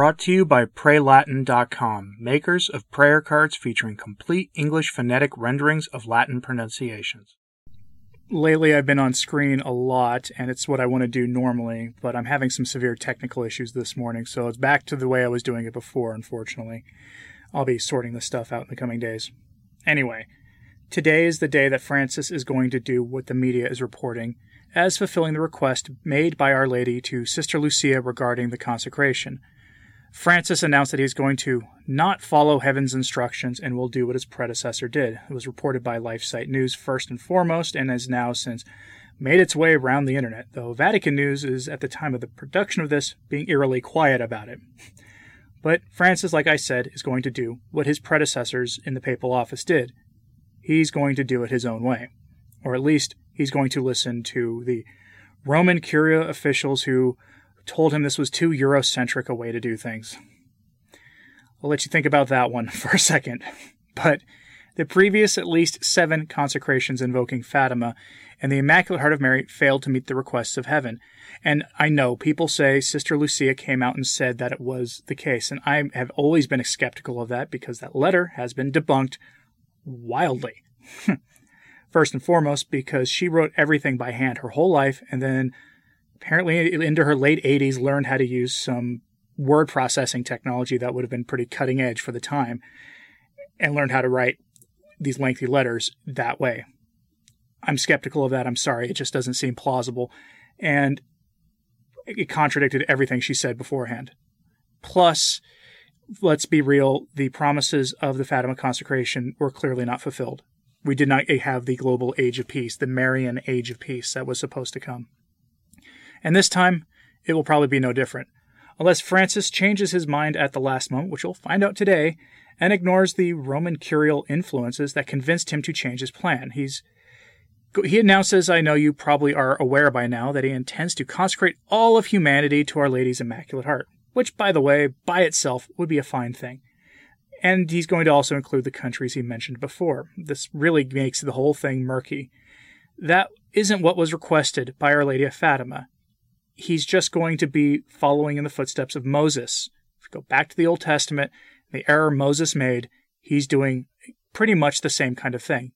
Brought to you by PrayLatin.com, makers of prayer cards featuring complete English phonetic renderings of Latin pronunciations. Lately I've been on screen a lot, and it's what I want to do normally, but I'm having some severe technical issues this morning, so it's back to the way I was doing it before, unfortunately. I'll be sorting this stuff out in the coming days. Anyway, today is the day that Francis is going to do what the media is reporting as fulfilling the request made by Our Lady to Sister Lucia regarding the consecration. Francis announced that he's going to not follow heaven's instructions and will do what his predecessor did. It was reported by LifeSite News first and foremost, and has now since made its way around the internet, though Vatican News is, at the time of the production of this, being eerily quiet about it. But Francis, like I said, is going to do what his predecessors in the papal office did. He's going to do it his own way. Or at least, he's going to listen to the Roman Curia officials who told him this was too Eurocentric a way to do things. I'll let you think about that one for a second. But the previous at least 7 consecrations invoking Fatima and the Immaculate Heart of Mary failed to meet the requests of heaven. And I know people say Sister Lucia came out and said that it was the case, and I have always been skeptical of that because that letter has been debunked wildly. First and foremost because she wrote everything by hand her whole life, and then apparently into her late 80s, learned how to use some word processing technology that would have been pretty cutting edge for the time, and learned how to write these lengthy letters that way. I'm skeptical of that. I'm sorry. It just doesn't seem plausible. And it contradicted everything she said beforehand. Plus, let's be real, the promises of the Fatima consecration were clearly not fulfilled. We did not have the global age of peace, the Marian Age of Peace that was supposed to come. And this time, it will probably be no different, unless Francis changes his mind at the last moment, which we'll find out today, and ignores the Roman curial influences that convinced him to change his plan. He announces, I know you probably are aware by now, that he intends to consecrate all of humanity to Our Lady's Immaculate Heart, which, by the way, by itself would be a fine thing. And he's going to also include the countries he mentioned before. This really makes the whole thing murky. That isn't what was requested by Our Lady of Fatima. He's just going to be following in the footsteps of Moses. If you go back to the Old Testament, the error Moses made, he's doing pretty much the same kind of thing.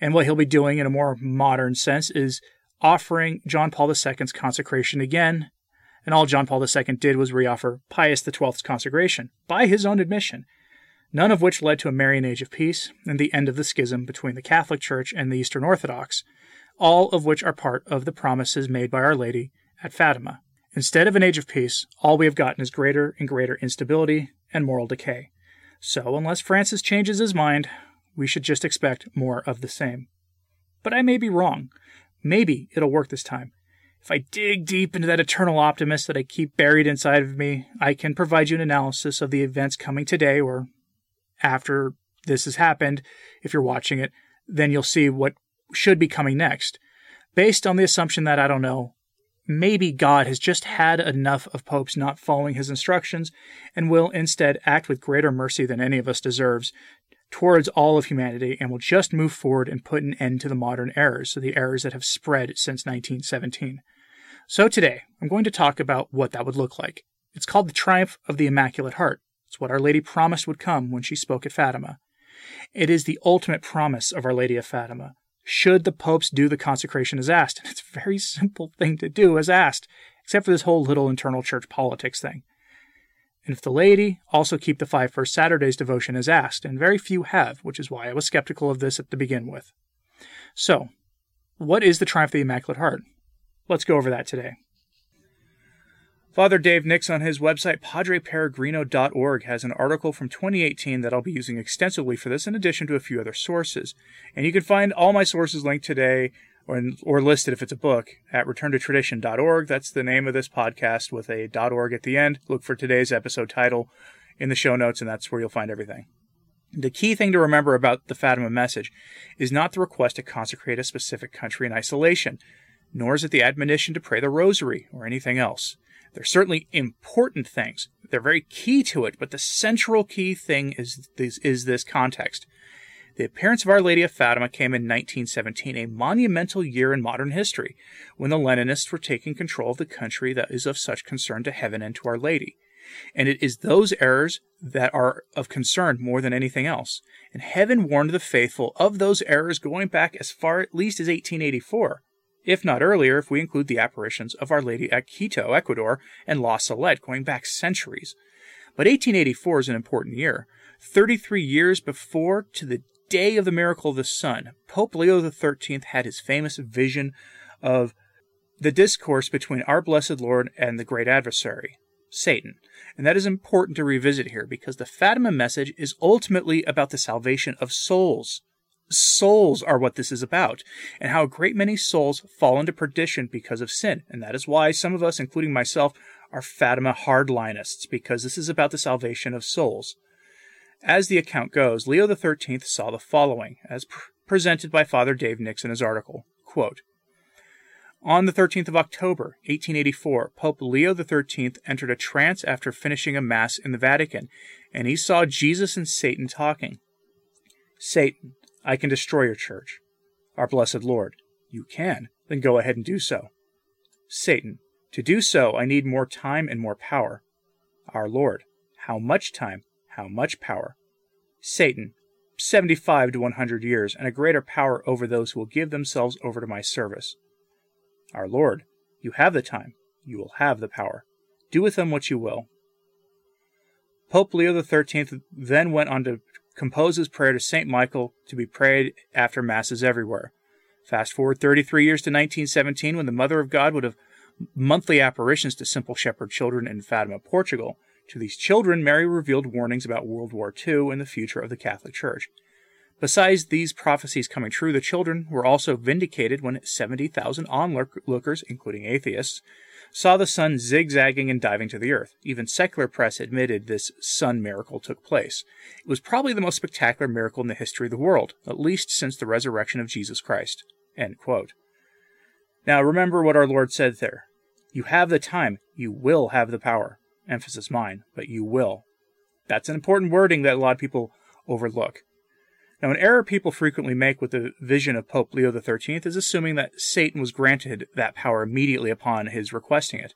And what he'll be doing in a more modern sense is offering John Paul II's consecration again. And all John Paul II did was reoffer Pius XII's consecration by his own admission, none of which led to a Marian Age of Peace and the end of the schism between the Catholic Church and the Eastern Orthodox, all of which are part of the promises made by Our Lady at Fatima. Instead of an age of peace, all we have gotten is greater and greater instability and moral decay. So, unless Francis changes his mind, we should just expect more of the same. But I may be wrong. Maybe it'll work this time. If I dig deep into that eternal optimist that I keep buried inside of me, I can provide you an analysis of the events coming today or after this has happened. If you're watching it, then you'll see what should be coming next. Based on the assumption that, I don't know, maybe God has just had enough of popes not following his instructions and will instead act with greater mercy than any of us deserves towards all of humanity and will just move forward and put an end to the modern errors, so the errors that have spread since 1917. So today, I'm going to talk about what that would look like. It's called the Triumph of the Immaculate Heart. It's what Our Lady promised would come when she spoke at Fatima. It is the ultimate promise of Our Lady of Fatima. Should the popes do the consecration as asked? And it's a very simple thing to do as asked, except for this whole little internal church politics thing. And if the laity, also keep the 5 First Saturdays devotion as asked, and very few have, which is why I was skeptical of this at the begin with. So, what is the Triumph of the Immaculate Heart? Let's go over that today. Father Dave Nix on his website, PadrePeregrino.org, has an article from 2018 that I'll be using extensively for this in addition to a few other sources. And you can find all my sources linked today or listed if it's a book at ReturnToTradition.org. That's the name of this podcast with a .org at the end. Look for today's episode title in the show notes, and that's where you'll find everything. The key thing to remember about the Fatima message is not the request to consecrate a specific country in isolation, nor is it the admonition to pray the rosary or anything else. They're certainly important things. They're very key to it, but the central key thing is this context. The appearance of Our Lady of Fatima came in 1917, a monumental year in modern history, when the Leninists were taking control of the country that is of such concern to heaven and to Our Lady. And it is those errors that are of concern more than anything else. And heaven warned the faithful of those errors going back as far at least as 1884, if not earlier if we include the apparitions of Our Lady at Quito, Ecuador, and La Salette going back centuries. But 1884 is an important year. 33 years before, to the day of the miracle of the sun, Pope Leo XIII had his famous vision of the discourse between our Blessed Lord and the great adversary, Satan. And that is important to revisit here because the Fatima message is ultimately about the salvation of souls. Souls are what this is about, and how a great many souls fall into perdition because of sin. And that is why some of us, including myself, are Fatima hardlinists, because this is about the salvation of souls. As the account goes, Leo XIII saw the following, as presented by Father Dave Nix in his article. Quote, on the 13th of October, 1884, Pope Leo XIII entered a trance after finishing a Mass in the Vatican, and he saw Jesus and Satan talking. Satan, I can destroy your church. Our Blessed Lord, you can, then go ahead and do so. Satan, to do so, I need more time and more power. Our Lord, how much time, how much power? Satan, 75 to 100 years, and a greater power over those who will give themselves over to my service. Our Lord, you have the time, you will have the power. Do with them what you will. Pope Leo XIII then went on to compose his prayer to St. Michael to be prayed after Masses everywhere. Fast forward 33 years to 1917, when the Mother of God would have monthly apparitions to simple shepherd children in Fatima, Portugal. To these children, Mary revealed warnings about World War II and the future of the Catholic Church. Besides these prophecies coming true, the children were also vindicated when 70,000 onlookers, including atheists, saw the sun zigzagging and diving to the earth. Even secular press admitted this sun miracle took place. It was probably the most spectacular miracle in the history of the world, at least since the resurrection of Jesus Christ. End quote. Now remember what our Lord said there. You have the time, you will have the power. Emphasis mine, but you will. That's an important wording that a lot of people overlook. Now, an error people frequently make with the vision of Pope Leo XIII is assuming that Satan was granted that power immediately upon his requesting it.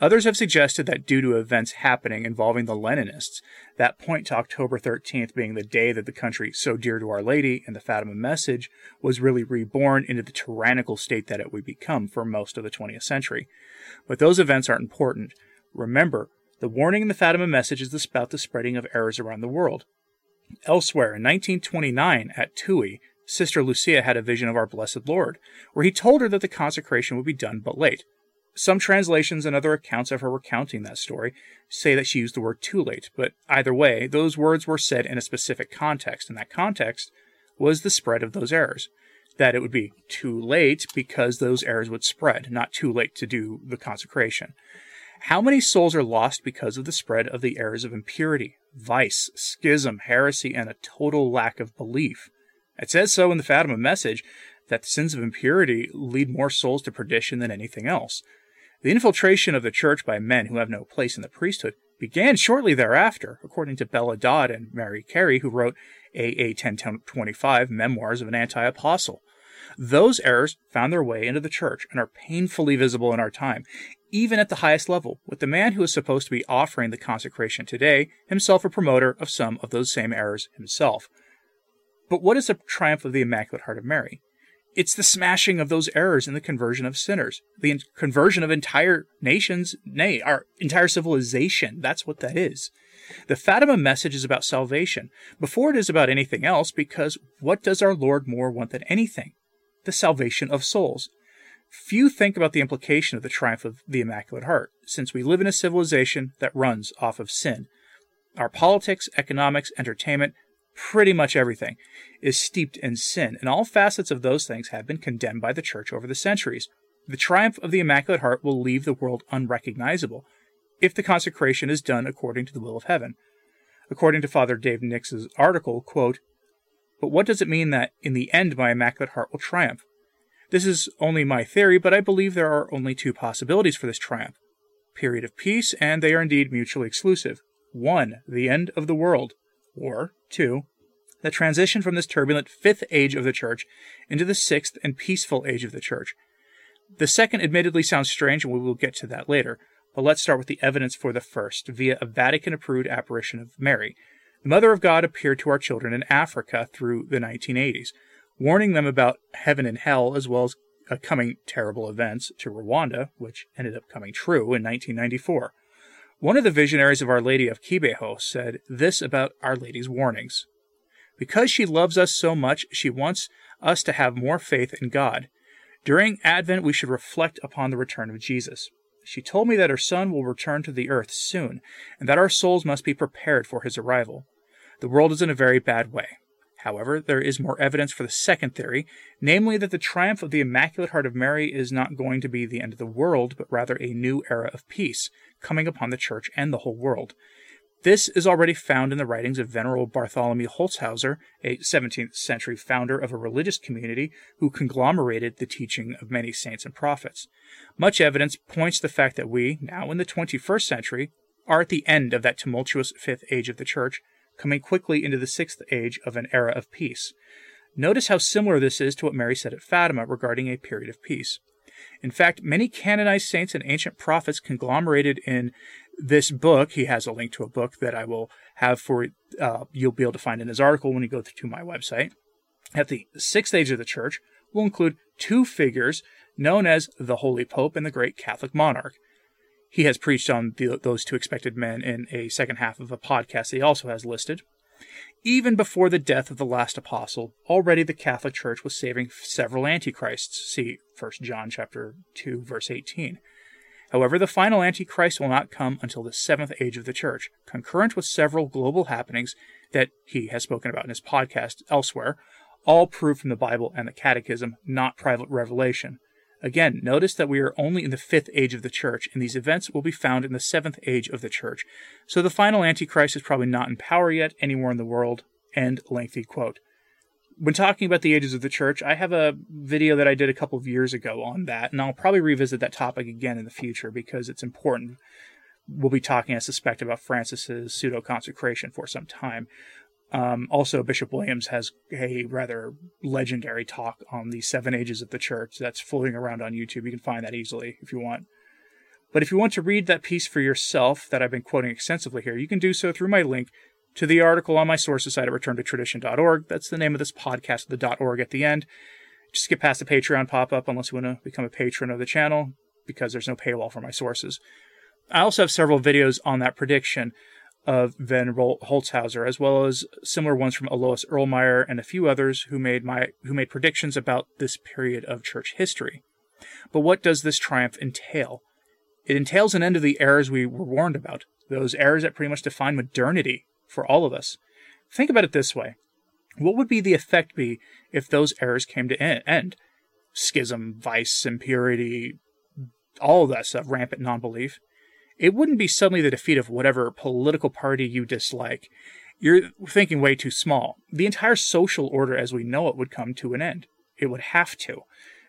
Others have suggested that due to events happening involving the Leninists, that point to October 13th being the day that the country so dear to Our Lady and the Fatima message was really reborn into the tyrannical state that it would become for most of the 20th century. But those events aren't important. Remember, the warning in the Fatima message is about the spreading of errors around the world. Elsewhere, in 1929 at Tui, Sister Lucia had a vision of our Blessed Lord, where he told her that the consecration would be done but late. Some translations and other accounts of her recounting that story say that she used the word too late, but either way, those words were said in a specific context, and that context was the spread of those errors. That it would be too late because those errors would spread, not too late to do the consecration. How many souls are lost because of the spread of the errors of impurity, vice, schism, heresy, and a total lack of belief? It says so in the Fatima message that the sins of impurity lead more souls to perdition than anything else. The infiltration of the church by men who have no place in the priesthood began shortly thereafter, according to Bella Dodd and Mary Carey, who wrote AA 1025 Memoirs of an Anti-Apostle. Those errors found their way into the church and are painfully visible in our time, even at the highest level, with the man who is supposed to be offering the consecration today, himself a promoter of some of those same errors himself. But what is the triumph of the Immaculate Heart of Mary? It's the smashing of those errors and the conversion of sinners, the conversion of entire nations, nay, our entire civilization. That's what that is. The Fatima message is about salvation, before it is about anything else, because what does our Lord more want than anything? The salvation of souls. Few think about the implication of the triumph of the Immaculate Heart, since we live in a civilization that runs off of sin. Our politics, economics, entertainment, pretty much everything, is steeped in sin, and all facets of those things have been condemned by the Church over the centuries. The triumph of the Immaculate Heart will leave the world unrecognizable if the consecration is done according to the will of heaven. According to Father Dave Nix's article, quote, but what does it mean that, in the end, my Immaculate Heart will triumph? This is only my theory, but I believe there are only two possibilities for this triumph. Period of peace, and they are indeed mutually exclusive. 1. The end of the world. Or, 2. The transition from this turbulent fifth age of the Church into the sixth and peaceful age of the Church. The second admittedly sounds strange, and we will get to that later. But let's start with the evidence for the first, via a Vatican-approved apparition of Mary. The Mother of God appeared to our children in Africa through the 1980s, warning them about heaven and hell, as well as coming terrible events to Rwanda, which ended up coming true in 1994. One of the visionaries of Our Lady of Kibeho said this about Our Lady's warnings. Because she loves us so much, she wants us to have more faith in God. During Advent, we should reflect upon the return of Jesus. She told me that her son will return to the earth soon, and that our souls must be prepared for his arrival. The world is in a very bad way. However, there is more evidence for the second theory, namely that the triumph of the Immaculate Heart of Mary is not going to be the end of the world, but rather a new era of peace, coming upon the Church and the whole world. This is already found in the writings of Venerable Bartholomew Holzhauser, a 17th century founder of a religious community who conglomerated the teaching of many saints and prophets. Much evidence points to the fact that we, now in the 21st century, are at the end of that tumultuous fifth age of the Church, coming quickly into the sixth age of an era of peace. Notice how similar this is to what Mary said at Fatima regarding a period of peace. In fact, many canonized saints and ancient prophets conglomerated in this book. He has a link to a book that I will have for you'll be able to find in his article when you go to my website. At the sixth age of the Church, will include two figures known as the Holy Pope and the Great Catholic Monarch. He has preached on those two expected men in a second half of a podcast that he also has listed. Even before the death of the last apostle, already the Catholic Church was saving several antichrists. See 1 John chapter 2, verse 18. However, the final antichrist will not come until the seventh age of the Church, concurrent with several global happenings that he has spoken about in his podcast elsewhere, all proved from the Bible and the Catechism, not private revelation. Again, notice that we are only in the fifth age of the Church, and these events will be found in the seventh age of the Church. So the final Antichrist is probably not in power yet anywhere in the world. End lengthy quote. When talking about the ages of the Church, I have a video that I did a couple of years ago on that, and I'll probably revisit that topic again in the future because it's important. We'll be talking, I suspect, about Francis's pseudo-consecration for some time. Also, Bishop Williams has a rather legendary talk on the seven ages of the Church that's floating around on YouTube. You can find that easily if you want. But if you want to read that piece for yourself that I've been quoting extensively here, you can do so through my link to the article on my sources site at ReturnToTradition.org. That's the name of this podcast, the .org at the end. Just skip past the Patreon pop-up unless you want to become a patron of the channel because there's no paywall for my sources. I also have several videos on that prediction of Venerable Holzhauser, as well as similar ones from Alois Erlmeyer and a few others who made predictions about this period of Church history. But what does this triumph entail? It entails an end of the errors we were warned about, those errors that pretty much define modernity for all of us. Think about it this way. What would be the effect be if those errors came to end? Schism, vice, impurity, all of that stuff, rampant non-belief. It wouldn't be suddenly the defeat of whatever political party you dislike. You're thinking way too small. The entire social order as we know it would come to an end. It would have to.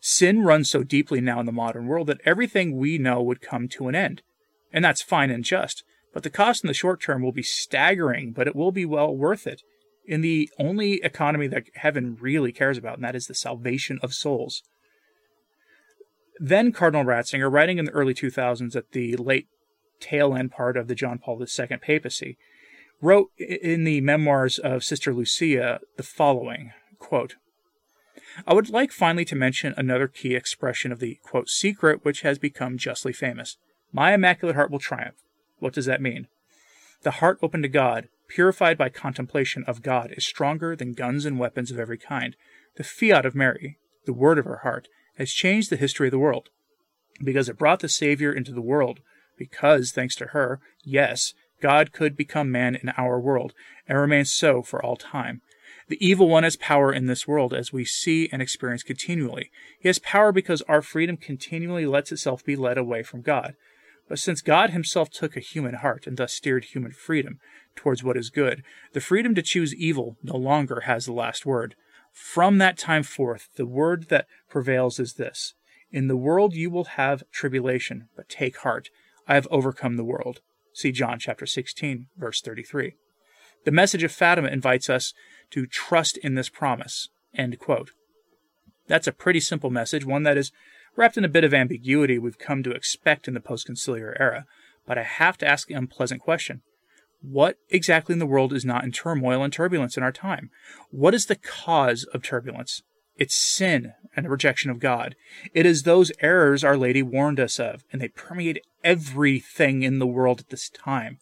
Sin runs so deeply now in the modern world that everything we know would come to an end. And that's fine and just. But the cost in the short term will be staggering, but it will be well worth it. In the only economy that heaven really cares about, and that is the salvation of souls. Then Cardinal Ratzinger, writing in the early 2000s at the late tail end part of the John Paul II papacy, wrote in the memoirs of Sister Lucia the following, quote, I would like finally to mention another key expression of the, quote, secret which has become justly famous. My Immaculate Heart will triumph. What does that mean? The heart open to God, purified by contemplation of God, is stronger than guns and weapons of every kind. The fiat of Mary, the word of her heart, has changed the history of the world, because it brought the Savior into the world, because, thanks to her, yes, God could become man in our world, and remains so for all time. The evil one has power in this world, as we see and experience continually. He has power because our freedom continually lets itself be led away from God. But since God himself took a human heart, and thus steered human freedom towards what is good, the freedom to choose evil no longer has the last word. From that time forth, the word that prevails is this. In the world you will have tribulation, but take heart. I have overcome the world. See John chapter 16, verse 33. The message of Fatima invites us to trust in this promise. End quote. That's a pretty simple message, one that is wrapped in a bit of ambiguity we've come to expect in the post-conciliar era, but I have to ask the unpleasant question. What exactly in the world is not in turmoil and turbulence in our time? What is the cause of turbulence? It's sin and the rejection of God. It is those errors Our Lady warned us of, and they permeate everything in the world at this time.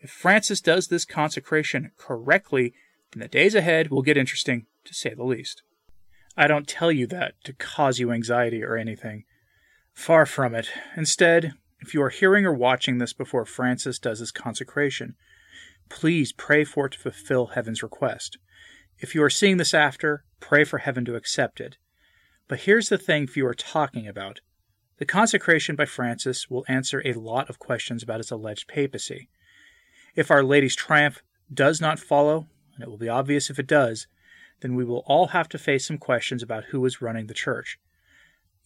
If Francis does this consecration correctly, then the days ahead will get interesting, to say the least. I don't tell you that to cause you anxiety or anything. Far from it. Instead, if you are hearing or watching this before Francis does his consecration, please pray for it to fulfill heaven's request. If you are seeing this after, pray for heaven to accept it. But here's the thing you are talking about. The consecration by Francis will answer a lot of questions about his alleged papacy. If Our Lady's triumph does not follow, and it will be obvious if it does, then we will all have to face some questions about who is running the church.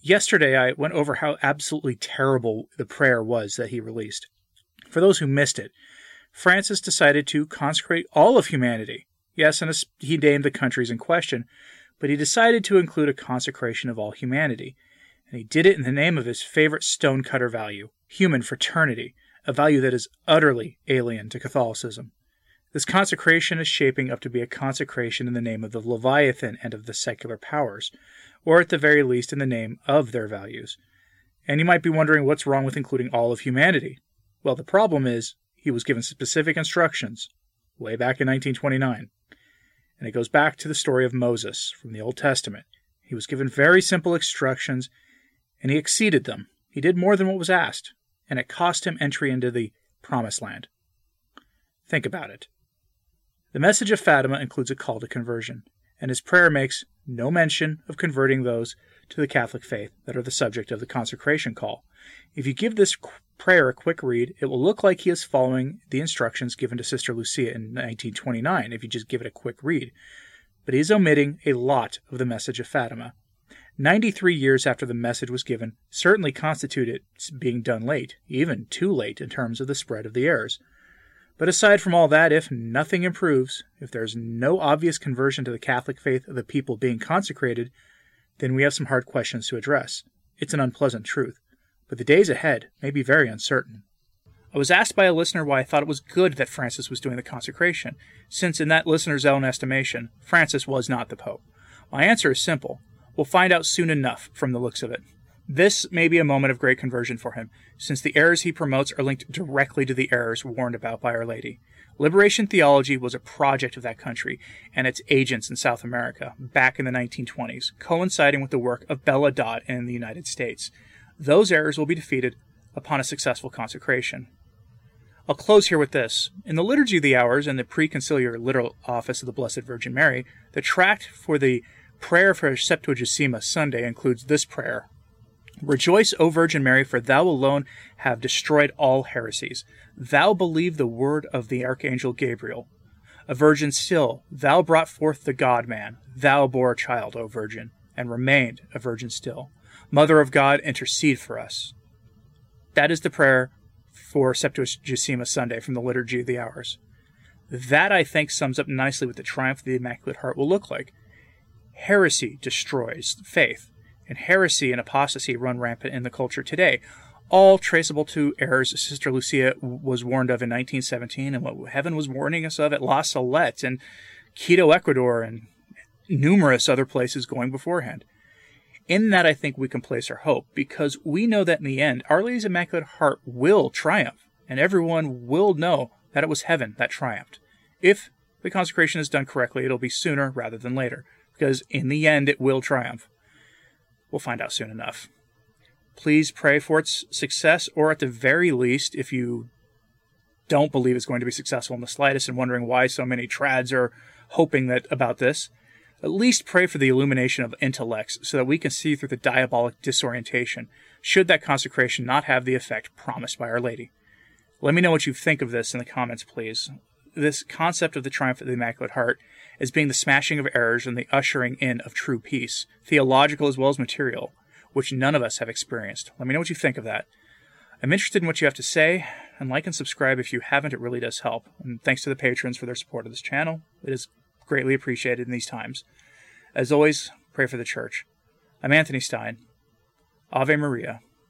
Yesterday, I went over how absolutely terrible the prayer was that he released. For those who missed it, Francis decided to consecrate all of humanity. Yes, and he named the countries in question, but he decided to include a consecration of all humanity. And he did it in the name of his favorite stonecutter value, human fraternity, a value that is utterly alien to Catholicism. This consecration is shaping up to be a consecration in the name of the Leviathan and of the secular powers, or at the very least in the name of their values. And you might be wondering what's wrong with including all of humanity. Well, the problem is he was given specific instructions way back in 1929. And it goes back to the story of Moses from the Old Testament. He was given very simple instructions, and he exceeded them. He did more than what was asked, and it cost him entry into the Promised Land. Think about it. The message of Fatima includes a call to conversion, and his prayer makes no mention of converting those to the Catholic faith that are the subject of the consecration call. If you give this prayer a quick read, it will look like he is following the instructions given to Sister Lucia in 1929, if you just give it a quick read. But he is omitting a lot of the message of Fatima. 93 years after the message was given certainly constitute it being done late, even too late in terms of the spread of the errors. But aside from all that, if nothing improves, if there's no obvious conversion to the Catholic faith of the people being consecrated, then we have some hard questions to address. It's an unpleasant truth, but the days ahead may be very uncertain. I was asked by a listener why I thought it was good that Francis was doing the consecration, since in that listener's own estimation, Francis was not the Pope. My answer is simple. We'll find out soon enough from the looks of it. This may be a moment of great conversion for him, since the errors he promotes are linked directly to the errors warned about by Our Lady. Liberation theology was a project of that country and its agents in South America back in the 1920s, coinciding with the work of Bella Dodd in the United States. Those errors will be defeated upon a successful consecration. I'll close here with this. In the Liturgy of the Hours and the Preconciliar Literal Office of the Blessed Virgin Mary, the tract for the prayer for Septuagesima Sunday includes this prayer. Rejoice, O Virgin Mary, for thou alone have destroyed all heresies. Thou believed the word of the Archangel Gabriel. A virgin still, thou brought forth the God-man. Thou bore a child, O Virgin, and remained a virgin still. Mother of God, intercede for us. That is the prayer for Septuagesima Sunday from the Liturgy of the Hours. That, I think, sums up nicely what the triumph of the Immaculate Heart will look like. Heresy destroys faith. And heresy and apostasy run rampant in the culture today, all traceable to errors Sister Lucia was warned of in 1917 and what heaven was warning us of at La Salette and Quito, Ecuador, and numerous other places going beforehand. In that, I think we can place our hope, because we know that in the end, Our Lady's Immaculate Heart will triumph, and everyone will know that it was heaven that triumphed. If the consecration is done correctly, it'll be sooner rather than later, because in the end, it will triumph. We'll find out soon enough. Please pray for its success, or at the very least, if you don't believe it's going to be successful in the slightest and wondering why so many trads are hoping that about this, at least pray for the illumination of intellects so that we can see through the diabolic disorientation, should that consecration not have the effect promised by Our Lady. Let me know what you think of this in the comments, please. This concept of the triumph of the Immaculate Heart as being the smashing of errors and the ushering in of true peace, theological as well as material, which none of us have experienced. Let me know what you think of that. I'm interested in what you have to say, and like and subscribe if you haven't. It really does help. And thanks to the patrons for their support of this channel. It is greatly appreciated in these times. As always, pray for the Church. I'm Anthony Stein. Ave Maria.